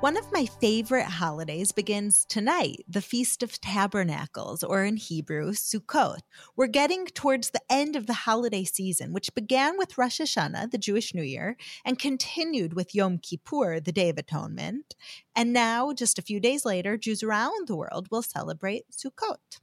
One of my favorite holidays begins tonight, the Feast of Tabernacles, or in Hebrew, Sukkot. We're getting towards the end of the holiday season, which began with Rosh Hashanah, the Jewish New Year, and continued with Yom Kippur, the Day of Atonement. And now, just a few days later, Jews around the world will celebrate Sukkot.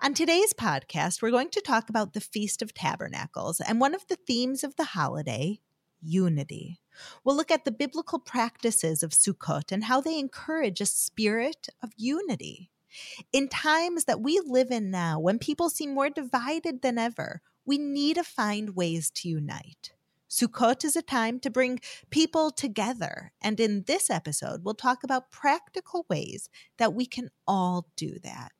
On today's podcast, we're going to talk about the Feast of Tabernacles, and one of the themes of the holiday, unity. We'll look at the biblical practices of Sukkot and how they encourage a spirit of unity. In times that we live in now, when people seem more divided than ever, we need to find ways to unite. Sukkot is a time to bring people together, and in this episode, we'll talk about practical ways that we can all do that.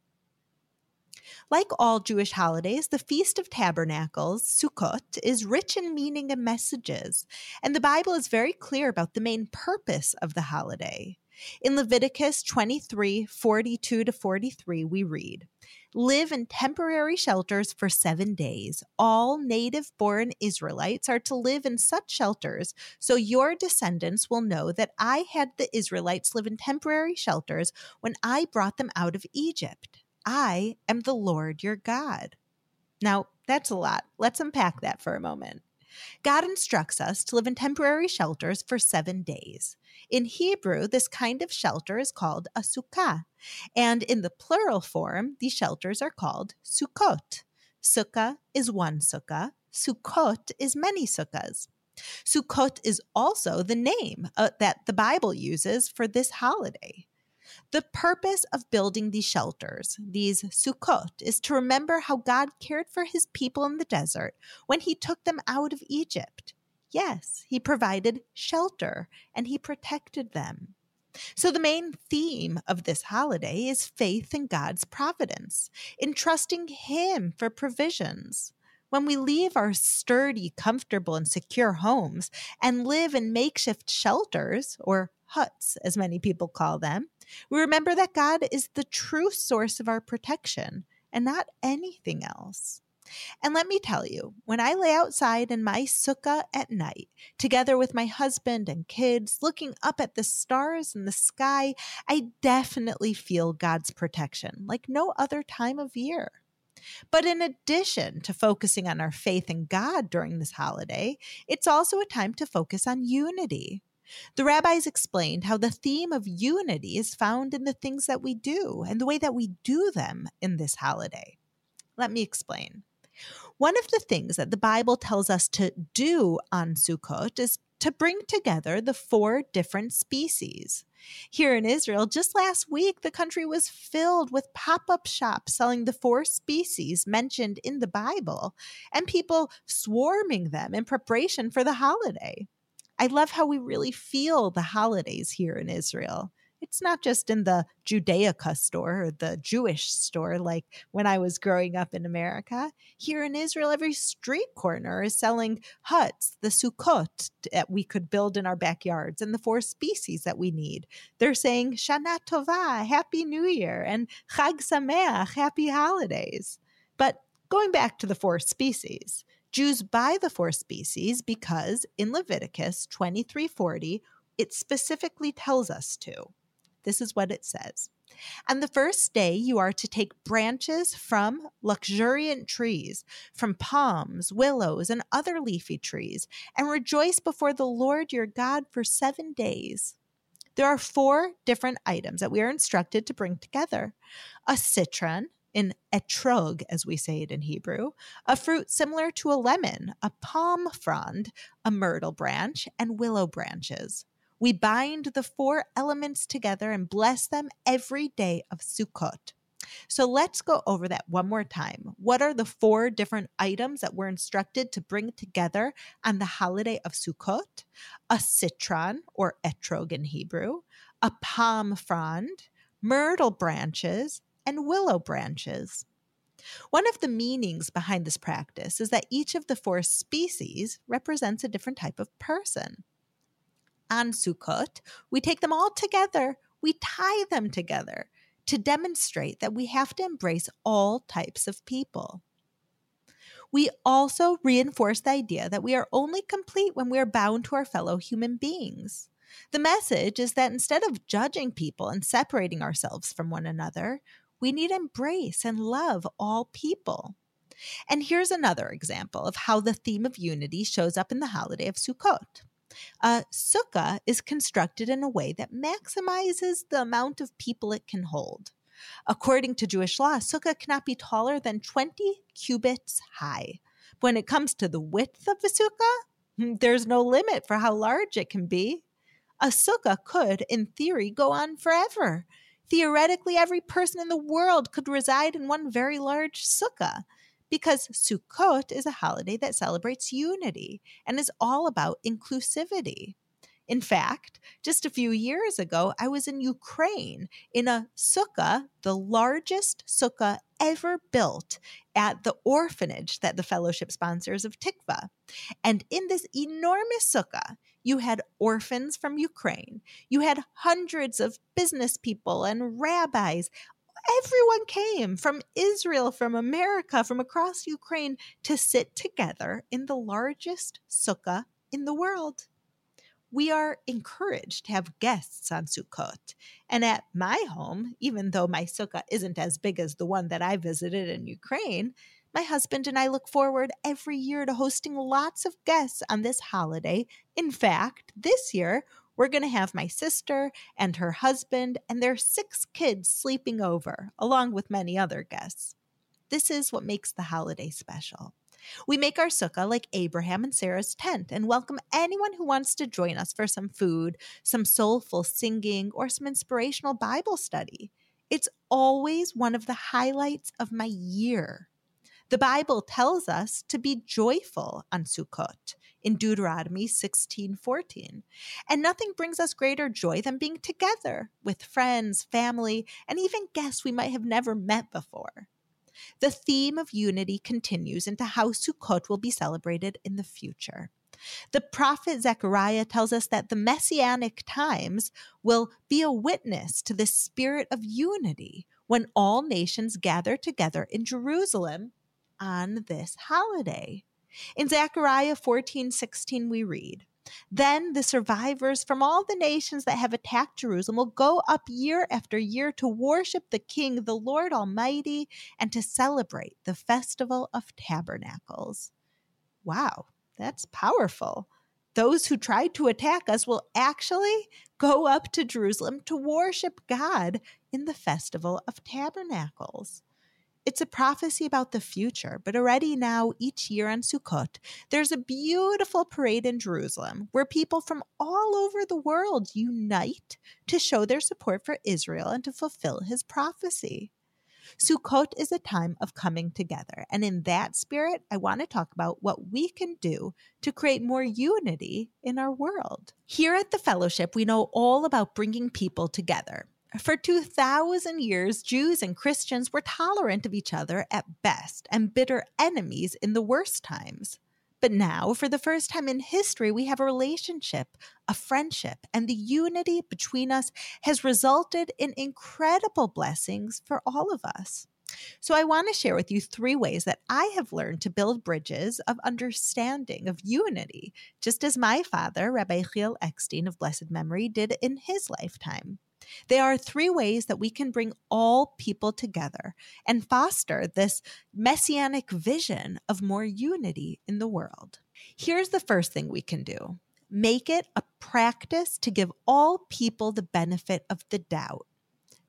Like all Jewish holidays, the Feast of Tabernacles, Sukkot, is rich in meaning and messages, and the Bible is very clear about the main purpose of the holiday. In Leviticus 23:42-43, we read, "Live in temporary shelters for 7 days. All native-born Israelites are to live in such shelters, so your descendants will know that I had the Israelites live in temporary shelters when I brought them out of Egypt. I am the Lord your God." Now, that's a lot. Let's unpack that for a moment. God instructs us to live in temporary shelters for 7 days. In Hebrew, this kind of shelter is called a sukkah, and in the plural form, these shelters are called sukkot. Sukkah is one sukkah. Sukkot is many sukkahs. Sukkot is also the name that the Bible uses for this holiday. The purpose of building these shelters, these sukkot, is to remember how God cared for his people in the desert when he took them out of Egypt. Yes, he provided shelter and he protected them. So the main theme of this holiday is faith in God's providence, in trusting him for provisions. When we leave our sturdy, comfortable, and secure homes and live in makeshift shelters, or huts, as many people call them, we remember that God is the true source of our protection and not anything else. And let me tell you, when I lay outside in my sukkah at night, together with my husband and kids, looking up at the stars in the sky, I definitely feel God's protection like no other time of year. But in addition to focusing on our faith in God during this holiday, it's also a time to focus on unity. The rabbis explained how the theme of unity is found in the things that we do and the way that we do them in this holiday. Let me explain. One of the things that the Bible tells us to do on Sukkot is to bring together the 4 different species. Here in Israel, just last week, the country was filled with pop-up shops selling the 4 species mentioned in the Bible and people swarming them in preparation for the holiday. I love how we really feel the holidays here in Israel. It's not just in the Judaica store or the Jewish store like when I was growing up in America. Here in Israel, every street corner is selling huts, the sukkot that we could build in our backyards, and the 4 species that we need. They're saying Shana Tova, Happy New Year, and Chag Sameach, Happy Holidays. But going back to the 4 species, Jews buy the 4 species because in Leviticus 23:40, it specifically tells us to. This is what it says. "On the first day, you are to take branches from luxuriant trees, from palms, willows, and other leafy trees, and rejoice before the Lord your God for 7 days." There are 4 different items that we are instructed to bring together. A citron, an etrog, as we say it in Hebrew, a fruit similar to a lemon, a palm frond, a myrtle branch, and willow branches. We bind the 4 elements together and bless them every day of Sukkot. So let's go over that one more time. What are the four different items that we're instructed to bring together on the holiday of Sukkot? A citron, or etrog in Hebrew, a palm frond, myrtle branches, and willow branches. One of the meanings behind this practice is that each of the four species represents a different type of person. On Sukkot, we take them all together, we tie them together to demonstrate that we have to embrace all types of people. We also reinforce the idea that we are only complete when we are bound to our fellow human beings. The message is that instead of judging people and separating ourselves from one another, we need to embrace and love all people. And here's another example of how the theme of unity shows up in the holiday of Sukkot. A sukkah is constructed in a way that maximizes the amount of people it can hold. According to Jewish law, sukkah cannot be taller than 20 cubits high. When it comes to the width of a sukkah, there's no limit for how large it can be. A sukkah could, in theory, go on forever. Theoretically, every person in the world could reside in one very large sukkah, because Sukkot is a holiday that celebrates unity and is all about inclusivity. In fact, just a few years ago, I was in Ukraine in a sukkah, the largest sukkah ever built at the orphanage that the fellowship sponsors of Tikva. And in this enormous sukkah, you had orphans from Ukraine. You had hundreds of business people and rabbis. Everyone came from Israel, from America, from across Ukraine to sit together in the largest sukkah in the world. We are encouraged to have guests on Sukkot. And at my home, even though my sukkah isn't as big as the one that I visited in Ukraine, my husband and I look forward every year to hosting lots of guests on this holiday. In fact, this year, we're going to have my sister and her husband and their 6 kids sleeping over, along with many other guests. This is what makes the holiday special. We make our sukkah like Abraham and Sarah's tent and welcome anyone who wants to join us for some food, some soulful singing, or some inspirational Bible study. It's always one of the highlights of my year. The Bible tells us to be joyful on Sukkot in Deuteronomy 16:14. And nothing brings us greater joy than being together with friends, family, and even guests we might have never met before. The theme of unity continues into how Sukkot will be celebrated in the future. The prophet Zechariah tells us that the messianic times will be a witness to the spirit of unity when all nations gather together in Jerusalem on this holiday. In Zechariah 14:16, we read, "Then the survivors from all the nations that have attacked Jerusalem will go up year after year to worship the King, the Lord Almighty, and to celebrate the Festival of Tabernacles." Wow, that's powerful. Those who tried to attack us will actually go up to Jerusalem to worship God in the Festival of Tabernacles. It's a prophecy about the future, but already now, each year on Sukkot, there's a beautiful parade in Jerusalem where people from all over the world unite to show their support for Israel and to fulfill his prophecy. Sukkot is a time of coming together, and in that spirit, I want to talk about what we can do to create more unity in our world. Here at the fellowship, we know all about bringing people together. For 2,000 years, Jews and Christians were tolerant of each other at best and bitter enemies in the worst times. But now, for the first time in history, we have a relationship, a friendship, and the unity between us has resulted in incredible blessings for all of us. So I want to share with you 3 ways that I have learned to build bridges of understanding, of unity, just as my father, Rabbi Yechiel Eckstein of blessed memory, did in his lifetime. There are 3 ways that we can bring all people together and foster this messianic vision of more unity in the world. Here's the first thing we can do. Make it a practice to give all people the benefit of the doubt.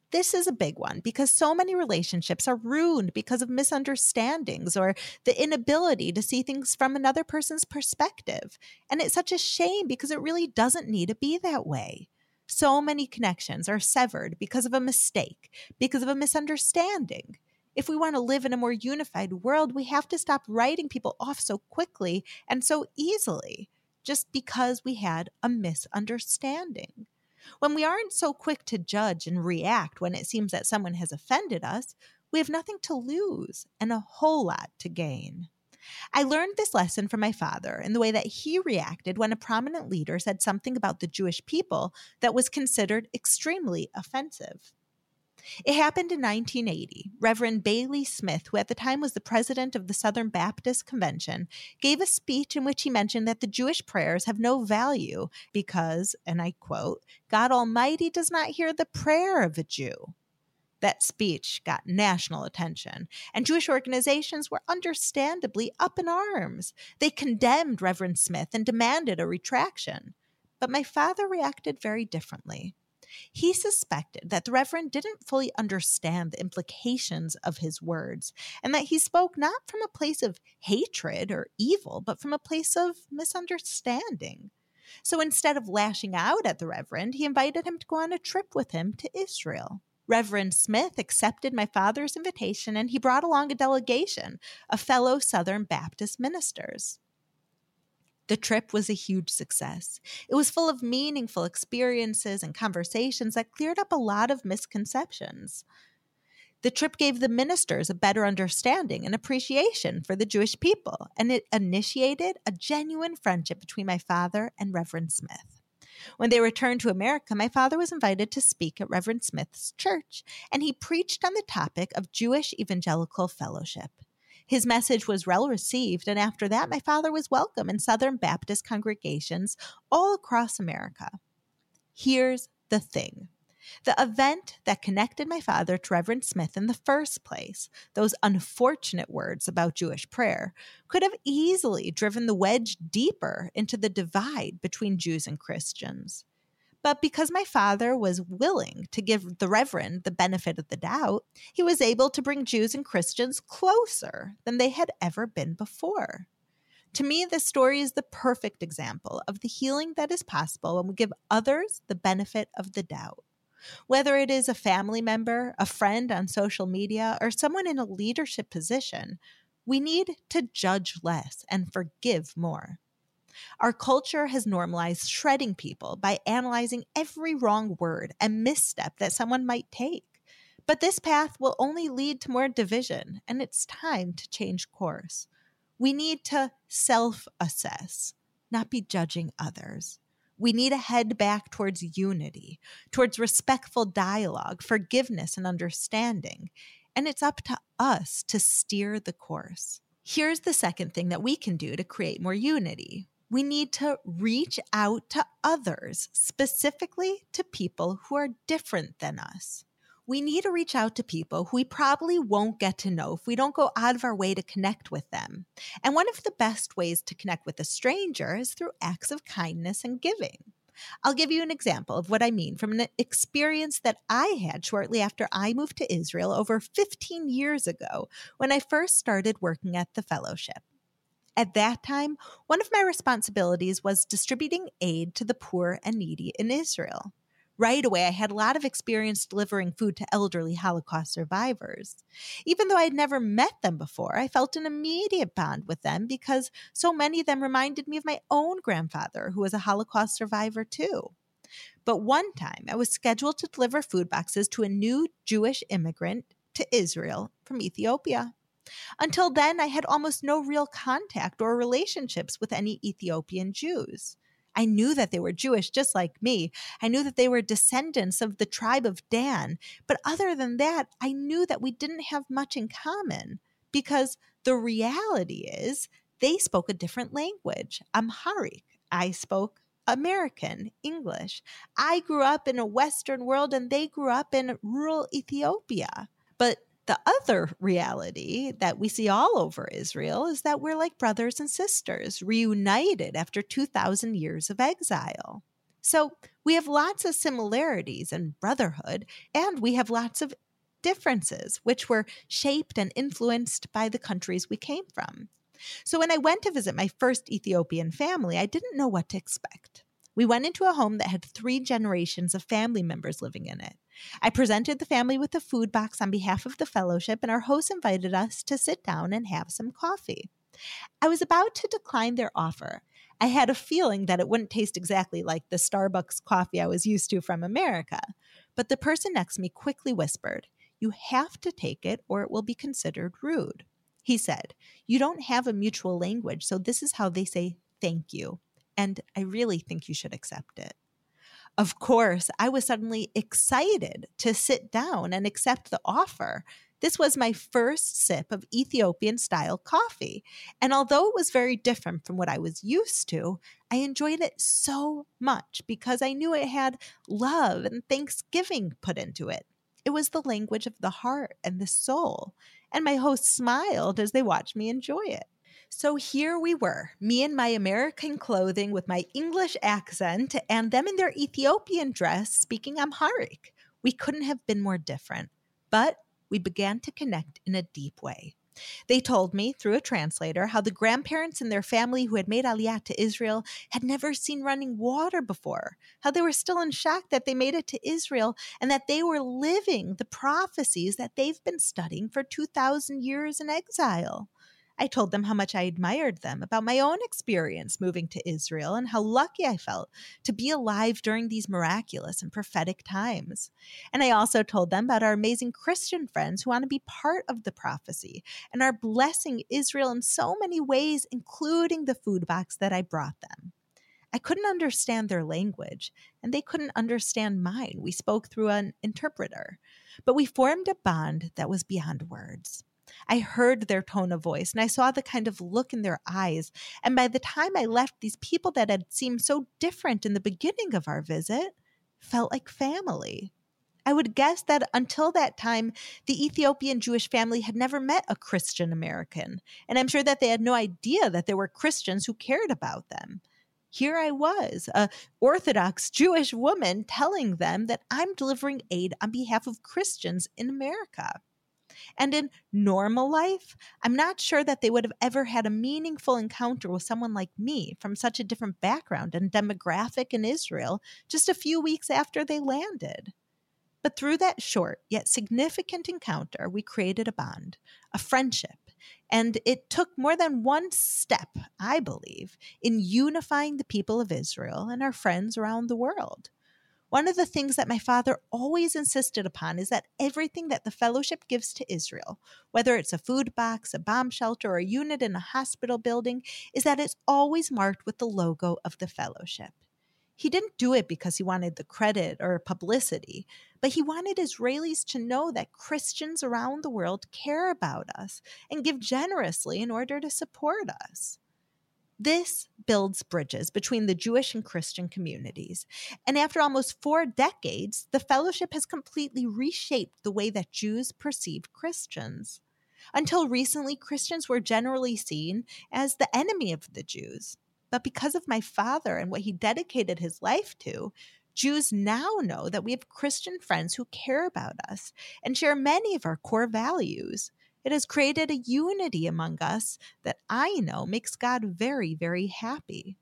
This is a big one because so many relationships are ruined because of misunderstandings or the inability to see things from another person's perspective. And it's such a shame because it really doesn't need to be that way. So many connections are severed because of a mistake, because of a misunderstanding. If we want to live in a more unified world, we have to stop writing people off so quickly and so easily just because we had a misunderstanding. When we aren't so quick to judge and react when it seems that someone has offended us, we have nothing to lose and a whole lot to gain. I learned this lesson from my father in the way that he reacted when a prominent leader said something about the Jewish people that was considered extremely offensive. It happened in 1980. Reverend Bailey Smith, who at the time was the president of the Southern Baptist Convention, gave a speech in which he mentioned that the Jewish prayers have no value because, and I quote, "God Almighty does not hear the prayer of a Jew." That speech got national attention, and Jewish organizations were understandably up in arms. They condemned Reverend Smith and demanded a retraction. But my father reacted very differently. He suspected that the Reverend didn't fully understand the implications of his words, and that he spoke not from a place of hatred or evil, but from a place of misunderstanding. So instead of lashing out at the Reverend, he invited him to go on a trip with him to Israel. Reverend Smith accepted my father's invitation, and he brought along a delegation of fellow Southern Baptist ministers. The trip was a huge success. It was full of meaningful experiences and conversations that cleared up a lot of misconceptions. The trip gave the ministers a better understanding and appreciation for the Jewish people, and it initiated a genuine friendship between my father and Reverend Smith. When they returned to America, my father was invited to speak at Reverend Smith's church, and he preached on the topic of Jewish evangelical fellowship. His message was well received, and after that, my father was welcome in Southern Baptist congregations all across America. Here's the thing. The event that connected my father to Reverend Smith in the first place, those unfortunate words about Jewish prayer, could have easily driven the wedge deeper into the divide between Jews and Christians. But because my father was willing to give the Reverend the benefit of the doubt, he was able to bring Jews and Christians closer than they had ever been before. To me, this story is the perfect example of the healing that is possible when we give others the benefit of the doubt. Whether it is a family member, a friend on social media, or someone in a leadership position, we need to judge less and forgive more. Our culture has normalized shredding people by analyzing every wrong word and misstep that someone might take. But this path will only lead to more division, and it's time to change course. We need to self-assess, not be judging others. We need to head back towards unity, towards respectful dialogue, forgiveness, and understanding. And it's up to us to steer the course. Here's the second thing that we can do to create more unity. We need to reach out to others, specifically to people who are different than us. We need to reach out to people who we probably won't get to know if we don't go out of our way to connect with them. And one of the best ways to connect with a stranger is through acts of kindness and giving. I'll give you an example of what I mean from an experience that I had shortly after I moved to Israel over 15 years ago when I first started working at the fellowship. At that time, one of my responsibilities was distributing aid to the poor and needy in Israel. Right away, I had a lot of experience delivering food to elderly Holocaust survivors. Even though I had never met them before, I felt an immediate bond with them because so many of them reminded me of my own grandfather, who was a Holocaust survivor too. But one time, I was scheduled to deliver food boxes to a new Jewish immigrant to Israel from Ethiopia. Until then, I had almost no real contact or relationships with any Ethiopian Jews. I knew that they were Jewish, just like me. I knew that they were descendants of the tribe of Dan. But other than that, I knew that we didn't have much in common because the reality is they spoke a different language, Amharic. I spoke American English. I grew up in a Western world and they grew up in rural Ethiopia. But the other reality that we see all over Israel is that we're like brothers and sisters, reunited after 2,000 years of exile. So we have lots of similarities and brotherhood, and we have lots of differences, which were shaped and influenced by the countries we came from. So when I went to visit my first Ethiopian family, I didn't know what to expect. We went into a home that had 3 generations of family members living in it. I presented the family with a food box on behalf of the fellowship, and our host invited us to sit down and have some coffee. I was about to decline their offer. I had a feeling that it wouldn't taste exactly like the Starbucks coffee I was used to from America. But the person next to me quickly whispered, "You have to take it or it will be considered rude." He said, "You don't have a mutual language, so this is how they say thank you. And I really think you should accept it." Of course, I was suddenly excited to sit down and accept the offer. This was my first sip of Ethiopian-style coffee, and although it was very different from what I was used to, I enjoyed it so much because I knew it had love and thanksgiving put into it. It was the language of the heart and the soul, and my host smiled as they watched me enjoy it. So here we were, me in my American clothing with my English accent and them in their Ethiopian dress speaking Amharic. We couldn't have been more different, but we began to connect in a deep way. They told me, through a translator, how the grandparents in their family who had made Aliyah to Israel had never seen running water before, how they were still in shock that they made it to Israel, and that they were living the prophecies that they've been studying for 2,000 years in exile. I told them how much I admired them, about my own experience moving to Israel, and how lucky I felt to be alive during these miraculous and prophetic times. And I also told them about our amazing Christian friends who want to be part of the prophecy and are blessing Israel in so many ways, including the food box that I brought them. I couldn't understand their language, and they couldn't understand mine. We spoke through an interpreter, but we formed a bond that was beyond words. I heard their tone of voice, and I saw the kind of look in their eyes. And by the time I left, these people that had seemed so different in the beginning of our visit felt like family. I would guess that until that time, the Ethiopian Jewish family had never met a Christian American, and I'm sure that they had no idea that there were Christians who cared about them. Here I was, an Orthodox Jewish woman, telling them that I'm delivering aid on behalf of Christians in America. And in normal life, I'm not sure that they would have ever had a meaningful encounter with someone like me from such a different background and demographic in Israel just a few weeks after they landed. But through that short yet significant encounter, we created a bond, a friendship, and it took more than one step, I believe, in unifying the people of Israel and our friends around the world. One of the things that my father always insisted upon is that everything that the fellowship gives to Israel, whether it's a food box, a bomb shelter, or a unit in a hospital building, is that it's always marked with the logo of the fellowship. He didn't do it because he wanted the credit or publicity, but he wanted Israelis to know that Christians around the world care about us and give generously in order to support us. This builds bridges between the Jewish and Christian communities. And after almost 4 decades, the fellowship has completely reshaped the way that Jews perceive Christians. Until recently, Christians were generally seen as the enemy of the Jews. But because of my father and what he dedicated his life to, Jews now know that we have Christian friends who care about us and share many of our core values. It has created a unity among us that I know makes God very, very happy.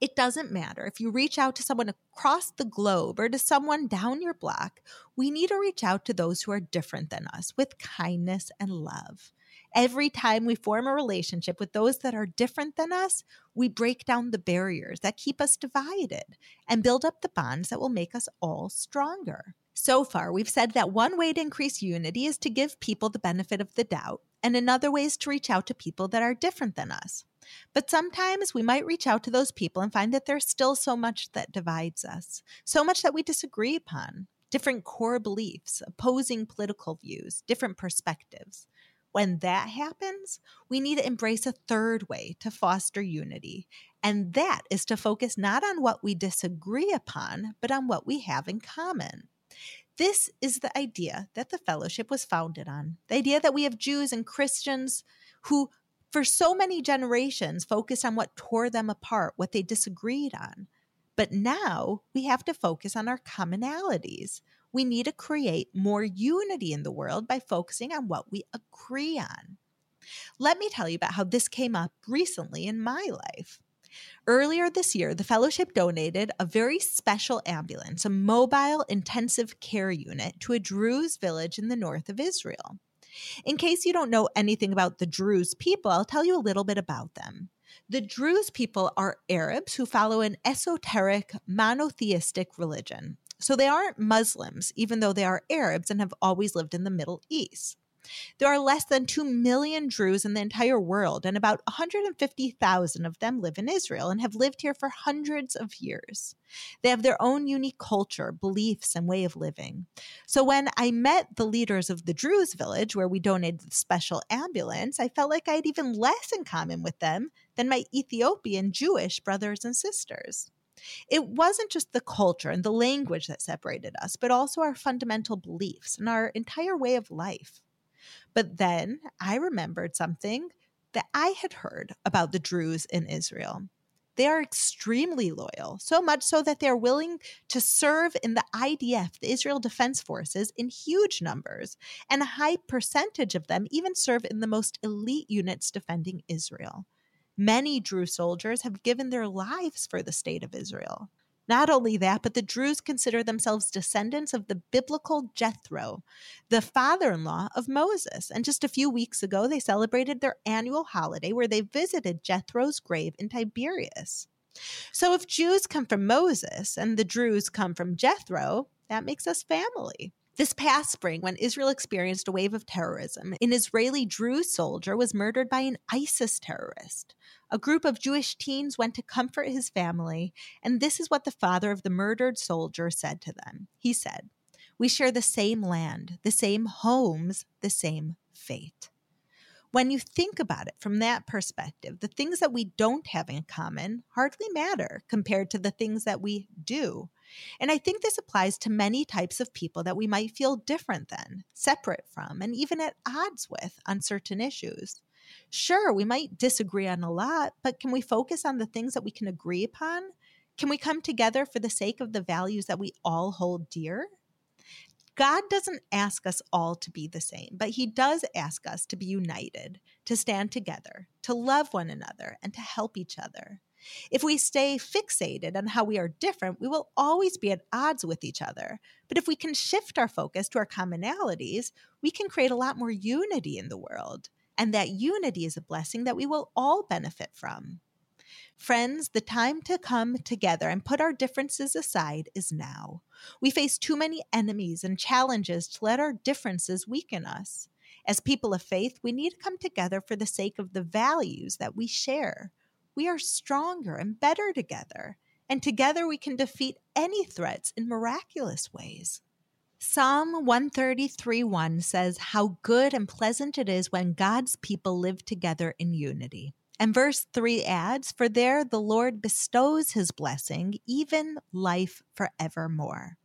It doesn't matter if you reach out to someone across the globe or to someone down your block. We need to reach out to those who are different than us with kindness and love. Every time we form a relationship with those that are different than us, we break down the barriers that keep us divided and build up the bonds that will make us all stronger. So far, we've said that one way to increase unity is to give people the benefit of the doubt, and another way is to reach out to people that are different than us. But sometimes we might reach out to those people and find that there's still so much that divides us, so much that we disagree upon, different core beliefs, opposing political views, different perspectives. When that happens, we need to embrace a third way to foster unity, and that is to focus not on what we disagree upon, but on what we have in common. This is the idea that the fellowship was founded on, the idea that we have Jews and Christians who, for so many generations, focused on what tore them apart, what they disagreed on. But now we have to focus on our commonalities. We need to create more unity in the world by focusing on what we agree on. Let me tell you about how this came up recently in my life. Earlier this year, the fellowship donated a very special ambulance, a mobile intensive care unit, to a Druze village in the north of Israel. In case you don't know anything about the Druze people, I'll tell you a little bit about them. The Druze people are Arabs who follow an esoteric, monotheistic religion. So they aren't Muslims, even though they are Arabs and have always lived in the Middle East. There are less than 2 million Druze in the entire world, and about 150,000 of them live in Israel and have lived here for hundreds of years. They have their own unique culture, beliefs, and way of living. So when I met the leaders of the Druze village, where we donated the special ambulance, I felt like I had even less in common with them than my Ethiopian Jewish brothers and sisters. It wasn't just the culture and the language that separated us, but also our fundamental beliefs and our entire way of life. But then I remembered something that I had heard about the Druze in Israel. They are extremely loyal, so much so that they are willing to serve in the IDF, the Israel Defense Forces, in huge numbers, and a high percentage of them even serve in the most elite units defending Israel. Many Druze soldiers have given their lives for the state of Israel. Not only that, but the Druze consider themselves descendants of the biblical Jethro, the father-in-law of Moses. And just a few weeks ago, they celebrated their annual holiday where they visited Jethro's grave in Tiberias. So if Jews come from Moses and the Druze come from Jethro, that makes us family. This past spring, when Israel experienced a wave of terrorism, an Israeli Druze soldier was murdered by an ISIS terrorist. A group of Jewish teens went to comfort his family, and this is what the father of the murdered soldier said to them. He said, "We share the same land, the same homes, the same fate." When you think about it from that perspective, the things that we don't have in common hardly matter compared to the things that we do. And I think this applies to many types of people that we might feel different than, separate from, and even at odds with on certain issues. Sure, we might disagree on a lot, but can we focus on the things that we can agree upon? Can we come together for the sake of the values that we all hold dear? God doesn't ask us all to be the same, but he does ask us to be united, to stand together, to love one another, and to help each other. If we stay fixated on how we are different, we will always be at odds with each other. But if we can shift our focus to our commonalities, we can create a lot more unity in the world. And that unity is a blessing that we will all benefit from. Friends, the time to come together and put our differences aside is now. We face too many enemies and challenges to let our differences weaken us. As people of faith, we need to come together for the sake of the values that we share. We are stronger and better together, and together we can defeat any threats in miraculous ways. Psalm 133:1 says, "How good and pleasant it is when God's people live together in unity." And verse 3 adds, "For there the Lord bestows his blessing, even life forevermore."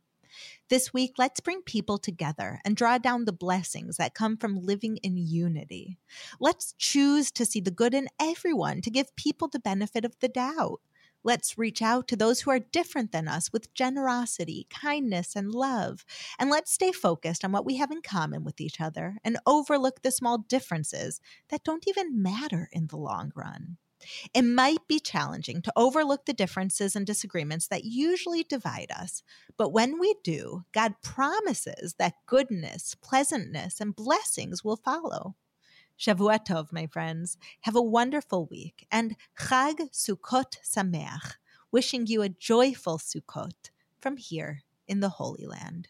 This week, let's bring people together and draw down the blessings that come from living in unity. Let's choose to see the good in everyone, to give people the benefit of the doubt. Let's reach out to those who are different than us with generosity, kindness, and love. And let's stay focused on what we have in common with each other and overlook the small differences that don't even matter in the long run. It might be challenging to overlook the differences and disagreements that usually divide us, but when we do, God promises that goodness, pleasantness, and blessings will follow. Shavua Tov, my friends. Have a wonderful week, and Chag Sukkot Sameach, wishing you a joyful Sukkot from here in the Holy Land.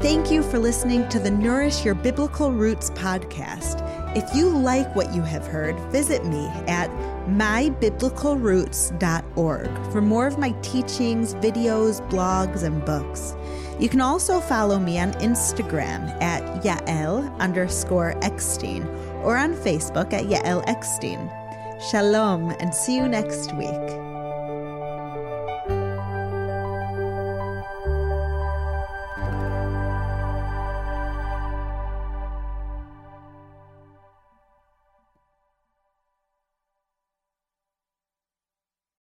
Thank you for listening to the Nourish Your Biblical Roots podcast. If you like what you have heard, visit me at mybiblicalroots.org for more of my teachings, videos, blogs, and books. You can also follow me on Instagram at Yael_Eckstein or on Facebook at Yael Eckstein. Shalom, and see you next week.